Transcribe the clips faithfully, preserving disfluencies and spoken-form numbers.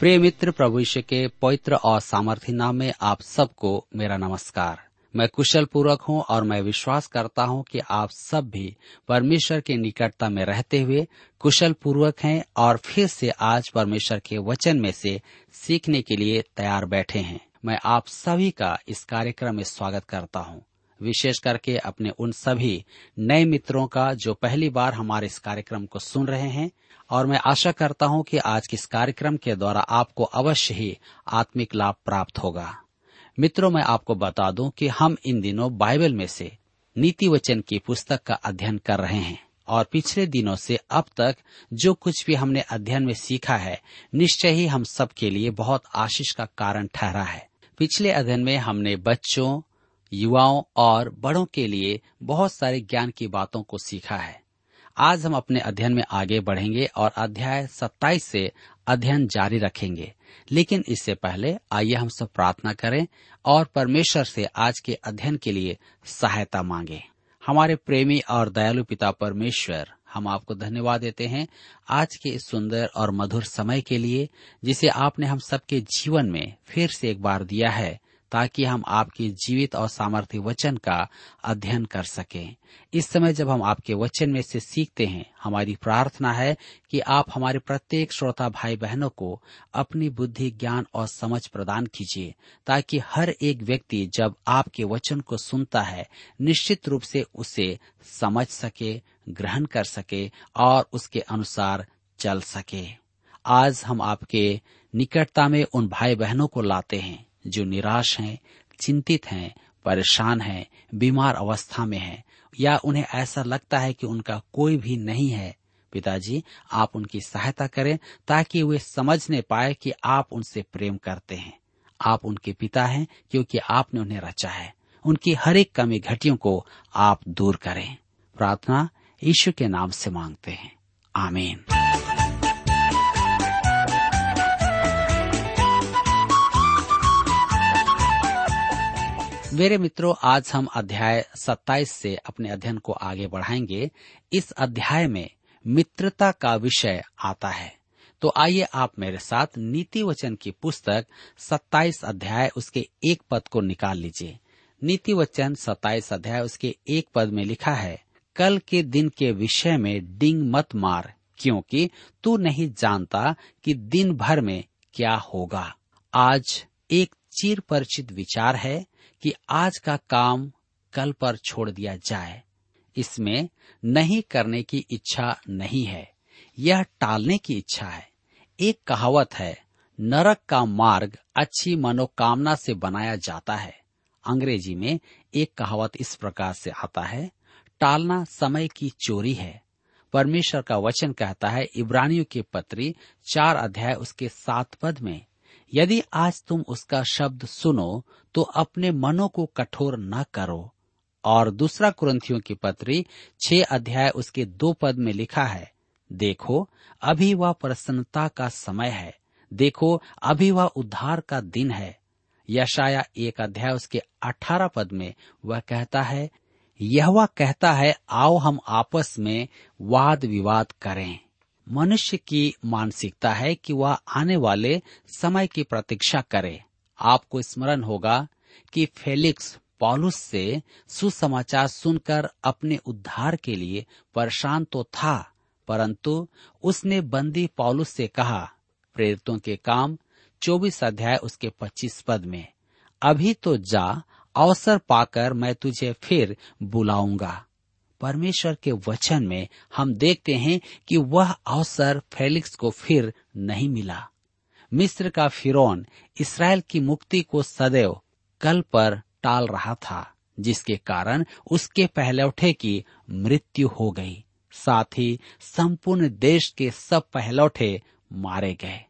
प्रिय मित्र, प्रभु यीशु के पवित्र और सामर्थी नाम में आप सबको मेरा नमस्कार। मैं कुशल पूर्वक हूँ और मैं विश्वास करता हूँ कि आप सब भी परमेश्वर के निकटता में रहते हुए कुशल पूर्वक हैं और फिर से आज परमेश्वर के वचन में से सीखने के लिए तैयार बैठे हैं। मैं आप सभी का इस कार्यक्रम में स्वागत करता हूँ, विशेष करके अपने उन सभी नए मित्रों का जो पहली बार हमारे इस कार्यक्रम को सुन रहे हैं। और मैं आशा करता हूं कि आज के इस कार्यक्रम के द्वारा आपको अवश्य ही आत्मिक लाभ प्राप्त होगा। मित्रों, मैं आपको बता दूं कि हम इन दिनों बाइबल में से नीतिवचन की पुस्तक का अध्ययन कर रहे हैं और पिछले दिनों से अब तक जो कुछ भी हमने अध्ययन में सीखा है निश्चय ही हम सब के लिए बहुत आशीष का कारण ठहरा है। पिछले अध्ययन में हमने बच्चों, युवाओं और बड़ों के लिए बहुत सारे ज्ञान की बातों को सीखा है। आज हम अपने अध्ययन में आगे बढ़ेंगे और अध्याय सत्ताईस से अध्ययन जारी रखेंगे, लेकिन इससे पहले आइए हम सब प्रार्थना करें और परमेश्वर से आज के अध्ययन के लिए सहायता मांगे। हमारे प्रेमी और दयालु पिता परमेश्वर, हम आपको धन्यवाद देते हैं आज के इस सुंदर और मधुर समय के लिए जिसे आपने हम सबके जीवन में फिर से एक बार दिया है, ताकि हम आपके जीवित और सामर्थ्य वचन का अध्ययन कर सकें। इस समय जब हम आपके वचन में से सीखते हैं, हमारी प्रार्थना है कि आप हमारे प्रत्येक श्रोता भाई बहनों को अपनी बुद्धि, ज्ञान और समझ प्रदान कीजिए, ताकि हर एक व्यक्ति जब आपके वचन को सुनता है निश्चित रूप से उसे समझ सके, ग्रहण कर सके और उसके अनुसार चल सके। आज हम आपके निकटता में उन भाई बहनों को लाते हैं जो निराश हैं, चिंतित हैं, परेशान हैं, बीमार अवस्था में हैं, या उन्हें ऐसा लगता है कि उनका कोई भी नहीं है। पिताजी, आप उनकी सहायता करें ताकि वे समझने पाए कि आप उनसे प्रेम करते हैं। आप उनके पिता हैं क्योंकि आपने उन्हें रचा है। उनकी हर एक कमी घटियों को आप दूर करें। प्रार्थना यीशु के नाम से मांगते हैं, आमीन। मेरे मित्रों, आज हम अध्याय सत्ताईस से अपने अध्ययन को आगे बढ़ाएंगे। इस अध्याय में मित्रता का विषय आता है, तो आइए आप मेरे साथ नीतिवचन की पुस्तक सत्ताईस अध्याय उसके एक पद को निकाल लीजिए। नीतिवचन सत्ताईस अध्याय उसके एक पद में लिखा है, कल के दिन के विषय में डींग मत मार, क्योंकि तू नहीं जानता कि दिन भर में क्या होगा। आज एक चिर परिचित विचार है कि आज का काम कल पर छोड़ दिया जाए। इसमें नहीं करने की इच्छा नहीं है, यह टालने की इच्छा है। एक कहावत है, नरक का मार्ग अच्छी मनोकामना से बनाया जाता है। अंग्रेजी में एक कहावत इस प्रकार से आता है, टालना समय की चोरी है। परमेश्वर का वचन कहता है इब्रानियों के पत्री चार अध्याय उसके सात पद में, यदि आज तुम उसका शब्द सुनो तो अपने मनों को कठोर न करो। और दूसरा कुरिन्थियों की पत्री छह अध्याय उसके दो पद में लिखा है, देखो अभी वह प्रसन्नता का समय है, देखो अभी वह उद्धार का दिन है। यशाया एक अध्याय उसके अठारह पद में वह कहता है, यहोवा कहता है, आओ हम आपस में वाद विवाद करें। मनुष्य की मानसिकता है कि वह आने वाले समय की प्रतीक्षा करे। आपको स्मरण होगा कि फेलिक्स पौलुस से सुसमाचार सुनकर अपने उद्धार के लिए परेशान तो था, परंतु उसने बंदी पौलुस से कहा, प्रेरितों के काम चौबीस अध्याय उसके पच्चीस पद में, अभी तो जा, अवसर पाकर मैं तुझे फिर बुलाऊंगा। परमेश्वर के वचन में हम देखते हैं कि वह अवसर फेलिक्स को फिर नहीं मिला। मिस्र का फिरौन इसराइल की मुक्ति को सदैव कल पर टाल रहा था, जिसके कारण उसके पहलौठे की मृत्यु हो गई। साथ ही संपूर्ण देश के सब पहलौठे मारे गए।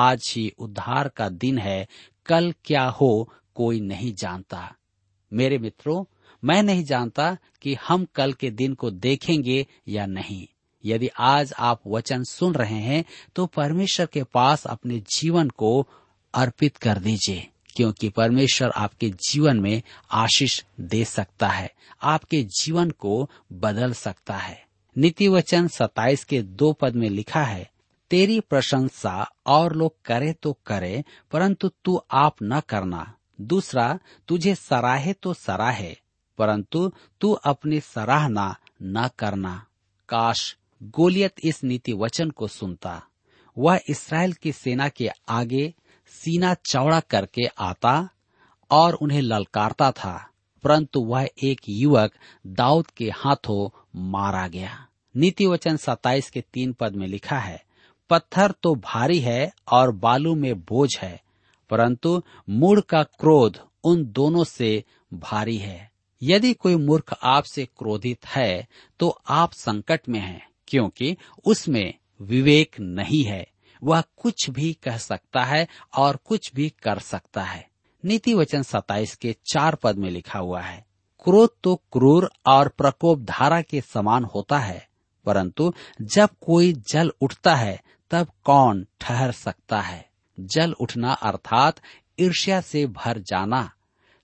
आज ही उद्धार का दिन है, कल क्या हो कोई नहीं जानता। मेरे मित्रों, मैं नहीं जानता कि हम कल के दिन को देखेंगे या नहीं। यदि आज आप वचन सुन रहे हैं तो परमेश्वर के पास अपने जीवन को अर्पित कर दीजिए, क्योंकि परमेश्वर आपके जीवन में आशीष दे सकता है, आपके जीवन को बदल सकता है। नीतिवचन सत्ताईस के दो पद में लिखा है, तेरी प्रशंसा और लोग करे तो करे, परंतु तू आप न करना। दूसरा, तुझे सराहे तो सराहे, परंतु तू अपनी सराहना न करना। काश गोलियत इस नीतिवचन को सुनता। वह इसराइल की सेना के आगे सीना चौड़ा करके आता और उन्हें ललकारता था, परंतु वह एक युवक दाऊद के हाथों मारा गया। नीतिवचन सत्ताईस के तीन पद में लिखा है, पत्थर तो भारी है और बालू में बोझ है, परंतु मूढ़ का क्रोध उन दोनों से भारी है। यदि कोई मूर्ख आपसे क्रोधित है तो आप संकट में हैं, क्योंकि उसमें विवेक नहीं है। वह कुछ भी कह सकता है और कुछ भी कर सकता है। नीतिवचन सत्ताईस के चार पद में लिखा हुआ है, क्रोध तो क्रूर और प्रकोप धारा के समान होता है, परंतु जब कोई जल उठता है तब कौन ठहर सकता है। जल उठना अर्थात ईर्ष्या से भर जाना।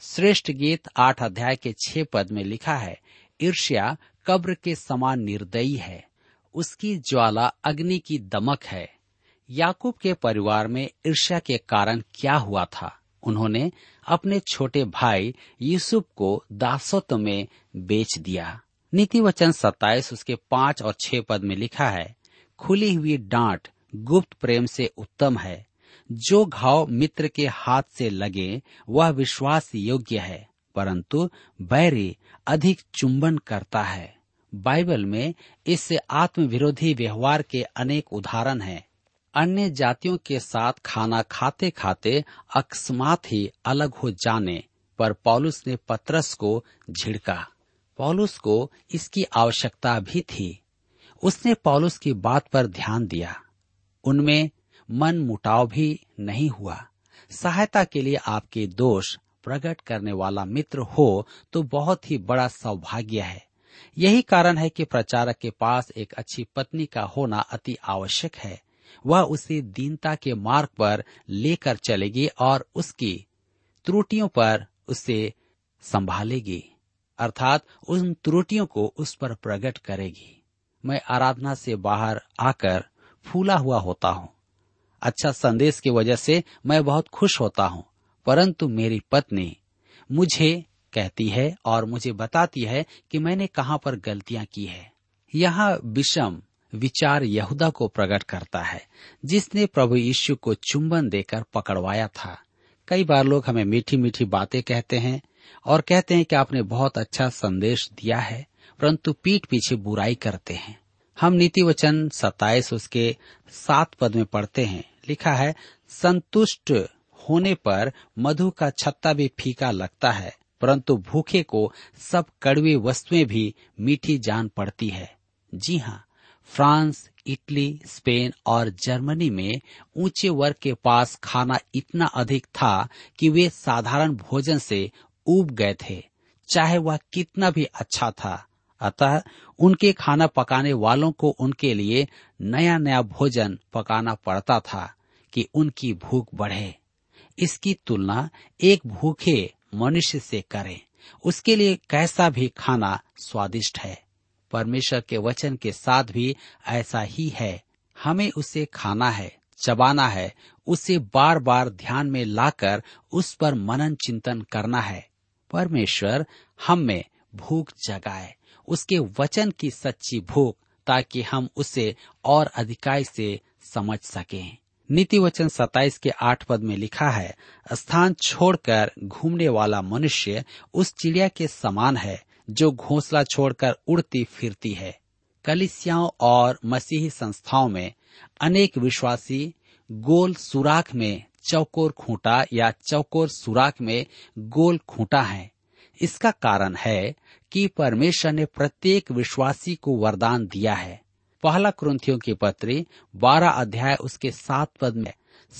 श्रेष्ठ गीत आठ अध्याय के छह पद में लिखा है, ईर्ष्या कब्र के समान निर्दयी है, उसकी ज्वाला अग्नि की दमक है। याकूब के परिवार में ईर्ष्या के कारण क्या हुआ था? उन्होंने अपने छोटे भाई यूसुफ को दासत्व में बेच दिया। नीतिवचन सत्ताईस उसके पांच और छह पद में लिखा है, खुली हुई डांट गुप्त प्रेम से उत्तम है, जो घाव मित्र के हाथ से लगे वह विश्वास योग्य है, परंतु बैरी अधिक चुंबन करता है। बाइबल में इससे आत्मविरोधी व्यवहार के अनेक उदाहरण हैं। अन्य जातियों के साथ खाना खाते खाते अकस्मात ही अलग हो जाने पर पौलुस ने पतरस को झिड़का। पौलुस को इसकी आवश्यकता भी थी। उसने पौलुस की बात पर ध्यान दिया। उनमें मन मुटाव भी नहीं हुआ। सहायता के लिए आपके दोष प्रकट करने वाला मित्र हो तो बहुत ही बड़ा सौभाग्य है। यही कारण है कि प्रचारक के पास एक अच्छी पत्नी का होना अति आवश्यक है। वह उसे दीनता के मार्ग पर लेकर चलेगी और उसकी त्रुटियों पर उसे संभालेगी, अर्थात उन त्रुटियों को उस पर प्रकट करेगी। मैं आराधना से बाहर आकर फूला हुआ होता हूँ। अच्छा संदेश की वजह से मैं बहुत खुश होता हूँ, परंतु मेरी पत्नी मुझे कहती है और मुझे बताती है कि मैंने कहाँ पर गलतियाँ की है। यहाँ विषम विचार यहूदा को प्रकट करता है, जिसने प्रभु यीशु को चुंबन देकर पकड़वाया था। कई बार लोग हमें मीठी मीठी बातें कहते हैं और कहते हैं कि आपने बहुत अच्छा संदेश दिया है, परंतु पीठ पीछे बुराई करते हैं। हम नीतिवचन सत्ताईस उसके सात पद में पढ़ते हैं, लिखा है, संतुष्ट होने पर मधु का छत्ता भी फीका लगता है, परंतु भूखे को सब कड़वी वस्तुएं भी मीठी जान पड़ती है। जी हाँ, फ्रांस, इटली, स्पेन और जर्मनी में ऊंचे वर्ग के पास खाना इतना अधिक था कि वे साधारण भोजन से ऊब गए थे, चाहे वह कितना भी अच्छा था। अतः उनके खाना पकाने वालों को उनके लिए नया नया भोजन पकाना पड़ता था कि उनकी भूख बढ़े। इसकी तुलना एक भूखे मनुष्य से करें, उसके लिए कैसा भी खाना स्वादिष्ट है। परमेश्वर के वचन के साथ भी ऐसा ही है। हमें उसे खाना है, चबाना है, उसे बार बार ध्यान में लाकर उस पर मनन चिंतन करना है। परमेश्वर हम में भूख जगाए, उसके वचन की सच्ची भूख, ताकि हम उसे और अधिकाई से समझ सकें। नीतिवचन सत्ताईस के आठ पद में लिखा है, स्थान छोड़कर घूमने वाला मनुष्य उस चिड़िया के समान है जो घोंसला छोड़कर उड़ती फिरती है। कलीसियाओं और मसीही संस्थाओं में अनेक विश्वासी गोल सुराख में चौकोर खूंटा या चौकोर सुराख में गोल खूंटा है। इसका कारण है कि परमेश्वर ने प्रत्येक विश्वासी को वरदान दिया है। पहला कुरिन्थियों की पत्री बारह अध्याय उसके सात पद में,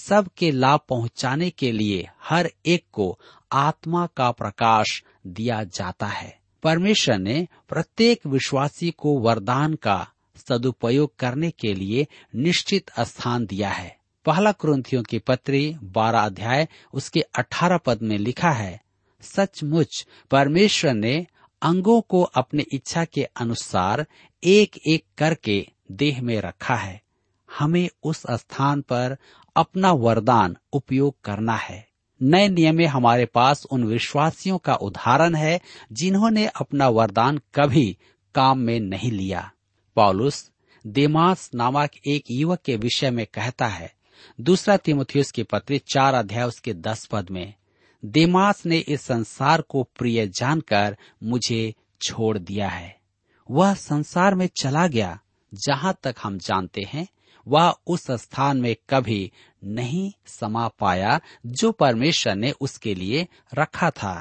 सबके लाभ पहुंचाने के लिए हर एक को आत्मा का प्रकाश दिया जाता है। परमेश्वर ने प्रत्येक विश्वासी को वरदान का सदुपयोग करने के लिए निश्चित स्थान दिया है। पहला कुरिन्थियों की पत्री बारह अध्याय उसके अठारह पद में लिखा है, सचमुच परमेश्वर ने अंगों को अपने इच्छा के अनुसार एक एक करके देह में रखा है। हमें उस स्थान पर अपना वरदान उपयोग करना है। नए नियम में हमारे पास उन विश्वासियों का उदाहरण है जिन्होंने अपना वरदान कभी काम में नहीं लिया। पौलुस देमास नामक एक युवक के विषय में कहता है, दूसरा तीमुथियुस की पत्री चार अध्याय उसके दस पद में, देमास ने इस संसार को प्रिय जानकर मुझे छोड़ दिया है। वह संसार में चला गया, जहाँ तक हम जानते हैं वह उस स्थान में कभी नहीं समा पाया जो परमेश्वर ने उसके लिए रखा था।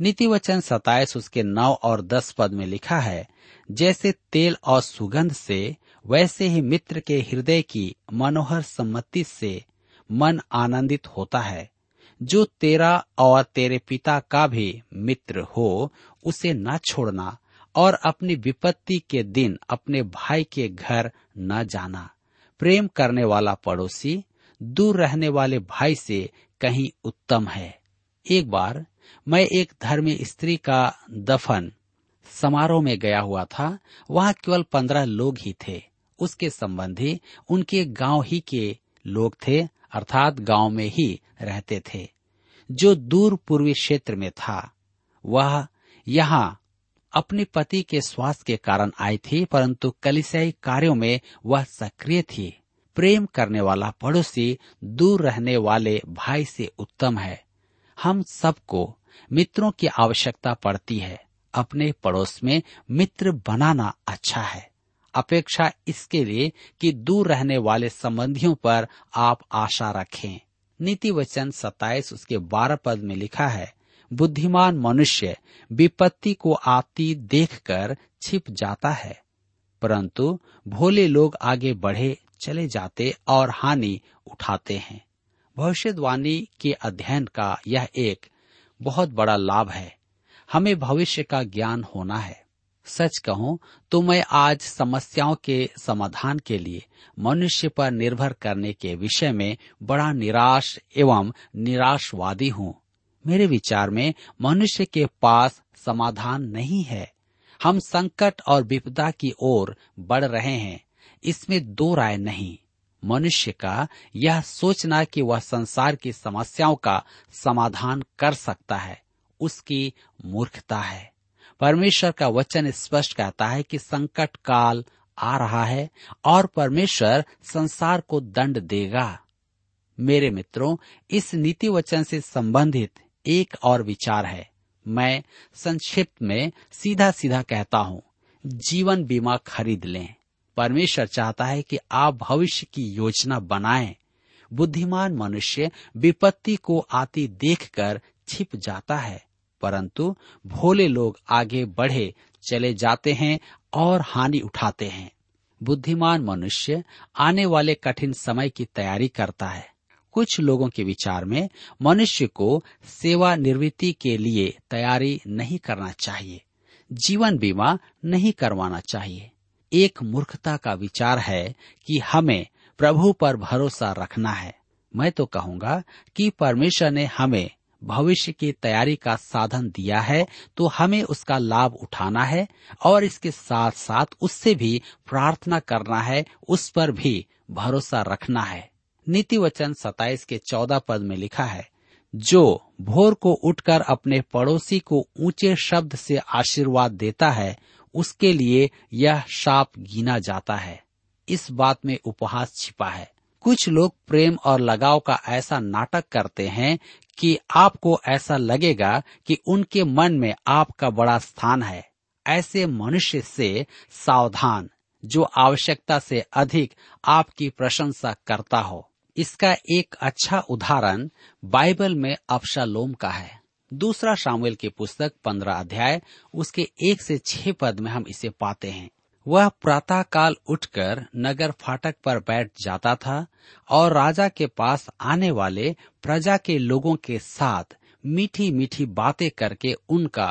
नीतिवचन सताइस उसके नौ और दस पद में लिखा है, जैसे तेल और सुगंध से वैसे ही मित्र के हृदय की मनोहर सम्मति से मन आनंदित होता है। जो तेरा और तेरे पिता का भी मित्र हो, उसे न छोड़ना और अपनी विपत्ति के दिन अपने भाई के घर न जाना। प्रेम करने वाला पड़ोसी दूर रहने वाले भाई से कहीं उत्तम है। एक बार मैं एक धर्मी स्त्री का दफन समारोह में गया हुआ था। वहाँ केवल पंद्रह लोग ही थे। उसके संबंधी उनके गांव ही के लोग थे, अर्थात गांव में ही रहते थे, जो दूर पूर्वी क्षेत्र में था। वह यहाँ अपने पति के स्वास्थ्य के कारण आई थी, परंतु कलीसियाई कार्यों में वह सक्रिय थी। प्रेम करने वाला पड़ोसी दूर रहने वाले भाई से उत्तम है। हम सबको मित्रों की आवश्यकता पड़ती है। अपने पड़ोस में मित्र बनाना अच्छा है। अपेक्षा इसके लिए कि दूर रहने वाले संबंधियों पर आप आशा रखें। नीतिवचन सत्ताईस उसके बारह पद में लिखा है, बुद्धिमान मनुष्य विपत्ति को आती देखकर छिप जाता है, परंतु भोले लोग आगे बढ़े चले जाते और हानि उठाते हैं। भविष्यवाणी के अध्ययन का यह एक बहुत बड़ा लाभ है। हमें भविष्य का ज्ञान होना है। सच कहूं तो मैं आज समस्याओं के समाधान के लिए मनुष्य पर निर्भर करने के विषय में बड़ा निराश एवं निराशवादी हूं। मेरे विचार में मनुष्य के पास समाधान नहीं है। हम संकट और विपदा की ओर बढ़ रहे हैं, इसमें दो राय नहीं। मनुष्य का यह सोचना कि वह संसार की समस्याओं का समाधान कर सकता है, उसकी मूर्खता है। परमेश्वर का वचन स्पष्ट कहता है कि संकट काल आ रहा है और परमेश्वर संसार को दंड देगा। मेरे मित्रों, इस नीति वचन से संबंधित एक और विचार है। मैं संक्षिप्त में सीधा सीधा कहता हूँ, जीवन बीमा खरीद लें। परमेश्वर चाहता है कि आप भविष्य की योजना बनाएं। बुद्धिमान मनुष्य विपत्ति को आती देखकर छिप जाता है, परंतु भोले लोग आगे बढ़े चले जाते हैं और हानि उठाते हैं। बुद्धिमान मनुष्य आने वाले कठिन समय की तैयारी करता है। कुछ लोगों के विचार में मनुष्य को सेवानिवृत्ति के लिए तैयारी नहीं करना चाहिए, जीवन बीमा नहीं करवाना चाहिए। एक मूर्खता का विचार है कि हमें प्रभु पर भरोसा रखना है। मैं तो कहूँगा कि परमेश्वर ने हमें भविष्य की तैयारी का साधन दिया है, तो हमें उसका लाभ उठाना है और इसके साथ साथ उससे भी प्रार्थना करना है, उस पर भी भरोसा रखना है। नीतिवचन सत्ताईस के चौदह पद में लिखा है, जो भोर को उठकर अपने पड़ोसी को ऊंचे शब्द से आशीर्वाद देता है, उसके लिए यह शाप गिना जाता है। इस बात में उपहास छिपा है। कुछ लोग प्रेम और लगाव का ऐसा नाटक करते हैं कि आपको ऐसा लगेगा कि उनके मन में आपका बड़ा स्थान है। ऐसे मनुष्य से सावधान, जो आवश्यकता से अधिक आपकी प्रशंसा करता हो। इसका एक अच्छा उदाहरण बाइबल में अबशालोम का है। दूसरा शामुएल की पुस्तक पंद्रह अध्याय उसके एक से छह पद में हम इसे पाते हैं। वह प्रातःकाल उठकर नगर फाटक पर बैठ जाता था और राजा के पास आने वाले प्रजा के लोगों के साथ मीठी मीठी बातें करके उनका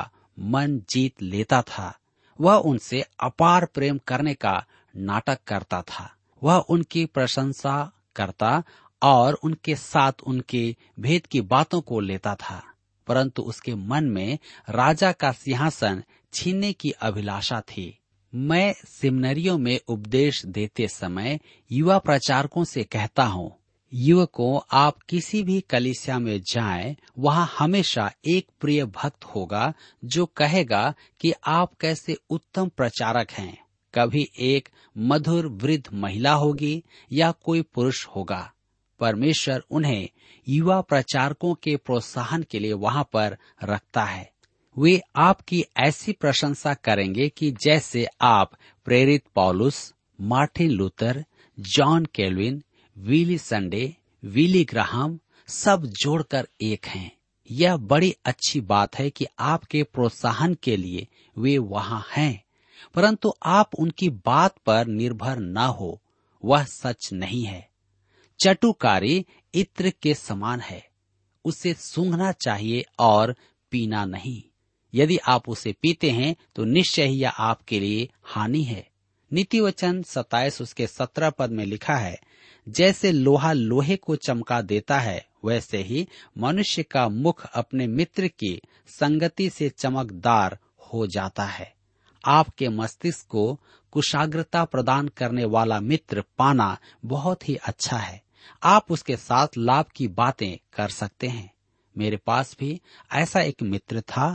मन जीत लेता था। वह उनसे अपार प्रेम करने का नाटक करता था। वह उनकी प्रशंसा करता और उनके साथ उनके भेद की बातों को लेता था, परंतु उसके मन में राजा का सिंहासन छीनने की अभिलाषा थी। मैं सेमिनारियों में उपदेश देते समय युवा प्रचारकों से कहता हूँ, युवकों आप किसी भी कलीसिया में जाएं, वहाँ हमेशा एक प्रिय भक्त होगा जो कहेगा कि आप कैसे उत्तम प्रचारक हैं। कभी एक मधुर वृद्ध महिला होगी या कोई पुरुष होगा। परमेश्वर उन्हें युवा प्रचारकों के प्रोत्साहन के लिए वहाँ पर रखता है। वे आपकी ऐसी प्रशंसा करेंगे कि जैसे आप प्रेरित पौलुस, Martin Luther, John Calvin, Billy Sunday, Billy Graham सब जोड़कर एक हैं। यह बड़ी अच्छी बात है कि आपके प्रोत्साहन के लिए वे वहाँ हैं, परंतु आप उनकी बात पर निर्भर न हो, वह सच नहीं है। चटुकारी इत्र के समान है, उसे सूंघना चाहिए और पीना नहीं। यदि आप उसे पीते हैं तो निश्चय ही यह आपके लिए हानि है। नीतिवचन सत्ताईस उसके सत्रह पद में लिखा है, जैसे लोहा लोहे को चमका देता है, वैसे ही मनुष्य का मुख अपने मित्र की संगति से चमकदार हो जाता है। आपके मस्तिष्क को कुशाग्रता प्रदान करने वाला मित्र पाना बहुत ही अच्छा है। आप उसके साथ लाभ की बातें कर सकते हैं। मेरे पास भी ऐसा एक मित्र था।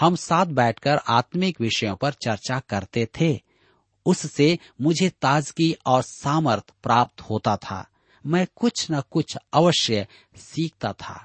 हम साथ बैठकर आत्मिक विषयों पर चर्चा करते थे। उससे मुझे ताजगी और सामर्थ प्राप्त होता था। मैं कुछ न कुछ अवश्य सीखता था।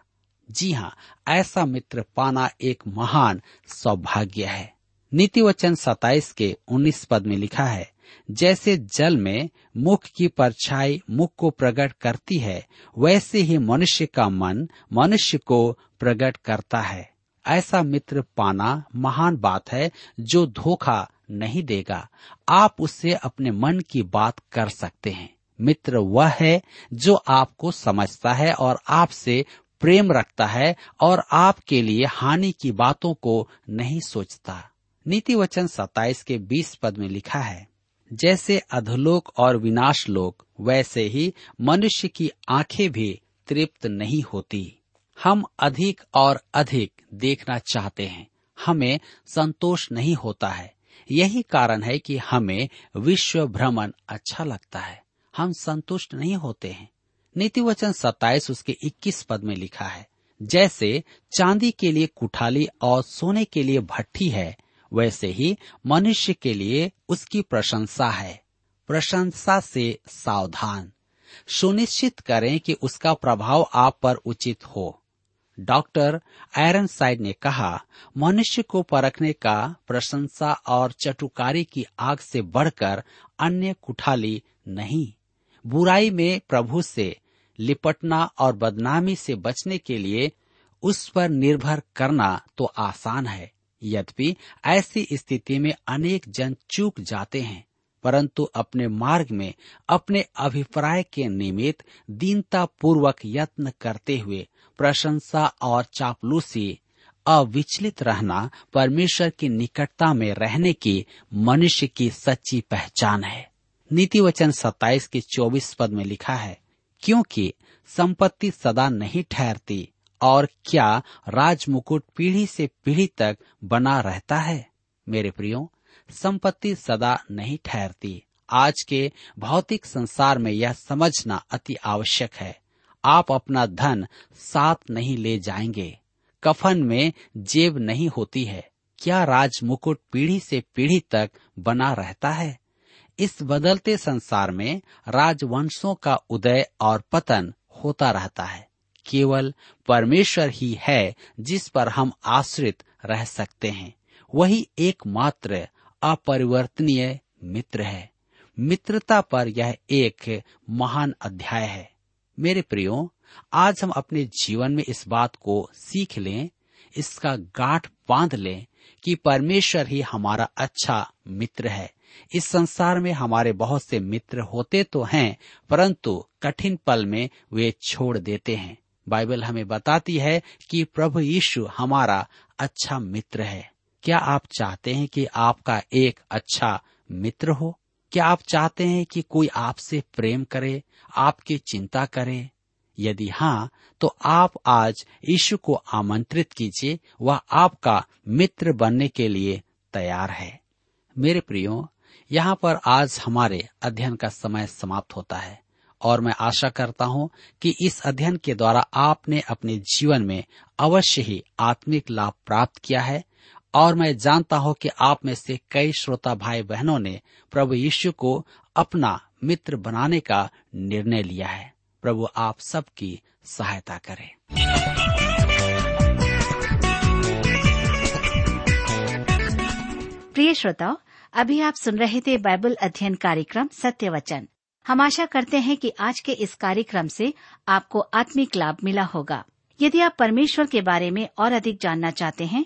जी हाँ, ऐसा मित्र पाना एक महान सौभाग्य है। नीतिवचन सत्ताईस के उन्नीस पद में लिखा है, जैसे जल में मुख की परछाई मुख को प्रकट करती है, वैसे ही मनुष्य का मन मनुष्य को प्रकट करता है। ऐसा मित्र पाना महान बात है जो धोखा नहीं देगा। आप उससे अपने मन की बात कर सकते हैं। मित्र वह है जो आपको समझता है और आपसे प्रेम रखता है और आपके लिए हानि की बातों को नहीं सोचता। नीतिवचन सत्ताईस के बीस पद में लिखा है, जैसे अधोलोक और विनाश लोक, वैसे ही मनुष्य की आंखें भी तृप्त नहीं होती। हम अधिक और अधिक देखना चाहते हैं, हमें संतोष नहीं होता है। यही कारण है कि हमें विश्व भ्रमण अच्छा लगता है, हम संतुष्ट नहीं होते हैं। नीतिवचन सत्ताईस उसके इक्कीस पद में लिखा है, जैसे चांदी के लिए कुठाली और सोने के लिए भट्ठी है, वैसे ही मनुष्य के लिए उसकी प्रशंसा है। प्रशंसा से सावधान, सुनिश्चित करें कि उसका प्रभाव आप पर उचित हो। डॉक्टर आयरनसाइड ने कहा, मनुष्य को परखने का प्रशंसा और चटुकारी की आग से बढ़कर अन्य कुठाली नहीं। बुराई में प्रभु से लिपटना और बदनामी से बचने के लिए उस पर निर्भर करना तो आसान है। यद्यपि ऐसी स्थिति में अनेक जन चूक जाते हैं, परंतु अपने मार्ग में अपने अभिप्राय के निमित्त दीनता पूर्वक यत्न करते हुए प्रशंसा और चापलूसी अविचलित रहना परमेश्वर की निकटता में रहने की मनुष्य की सच्ची पहचान है। नीतिवचन सत्ताईस के चौबीस पद में लिखा है, क्योंकि संपत्ति सदा नहीं ठहरती और क्या राजमुकुट पीढ़ी से पीढ़ी तक बना रहता है। मेरे प्रियो, संपत्ति सदा नहीं ठहरती। आज के भौतिक संसार में यह समझना अति आवश्यक है। आप अपना धन साथ नहीं ले जाएंगे। कफन में जेब नहीं होती है। क्या राजमुकुट पीढ़ी से पीढ़ी तक बना रहता है? इस बदलते संसार में राजवंशों का उदय और पतन होता रहता है। केवल परमेश्वर ही है जिस पर हम आश्रित रह सकते हैं। वही एकमात्र अपरिवर्तनीय मित्र है। मित्रता पर यह एक महान अध्याय है। मेरे प्रियो, आज हम अपने जीवन में इस बात को सीख लें, इसका गांठ बांध लें कि परमेश्वर ही हमारा अच्छा मित्र है। इस संसार में हमारे बहुत से मित्र होते तो हैं, परंतु कठिन पल में वे छोड़ देते हैं। बाइबल हमें बताती है कि प्रभु यीशु हमारा अच्छा मित्र है। क्या आप चाहते हैं कि आपका एक अच्छा मित्र हो? क्या आप चाहते हैं कि कोई आपसे प्रेम करे, आपकी चिंता करे? यदि हाँ, तो आप आज यीशु को आमंत्रित कीजिए। वह आपका मित्र बनने के लिए तैयार है। मेरे प्रियो, यहाँ पर आज हमारे अध्ययन का समय समाप्त होता है और मैं आशा करता हूँ कि इस अध्ययन के द्वारा आपने अपने जीवन में अवश्य ही आत्मिक लाभ प्राप्त किया है और मैं जानता हूँ कि आप में से कई श्रोता भाई बहनों ने प्रभु यीशु को अपना मित्र बनाने का निर्णय लिया है। प्रभु आप सबकी सहायता करें। प्रिय श्रोताओं, अभी आप सुन रहे थे बाइबल अध्ययन कार्यक्रम सत्य वचन। हम आशा करते हैं कि आज के इस कार्यक्रम से आपको आत्मिक लाभ मिला होगा। यदि आप परमेश्वर के बारे में और अधिक जानना चाहते हैं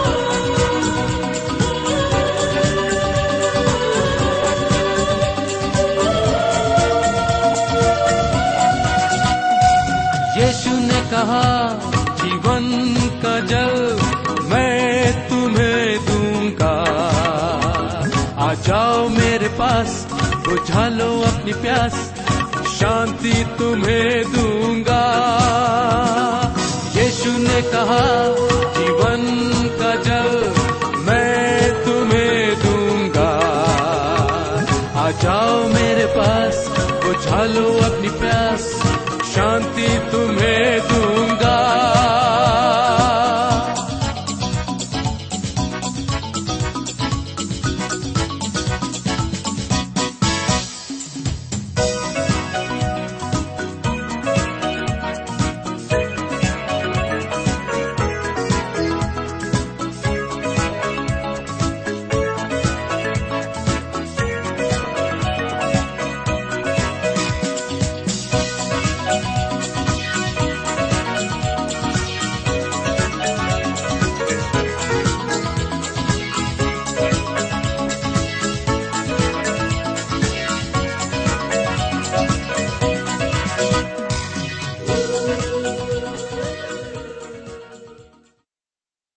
कहा जीवन का जल मैं तुम्हें दूंगा, आ जाओ मेरे पास, बुझा लो अपनी प्यास, शांति तुम्हें दूंगा। यीशु ने कहा जीवन का जल मैं तुम्हें दूंगा, आ जाओ मेरे पास, बुझा लो अपनी प्यास, शांति तुम्हें दूंगा।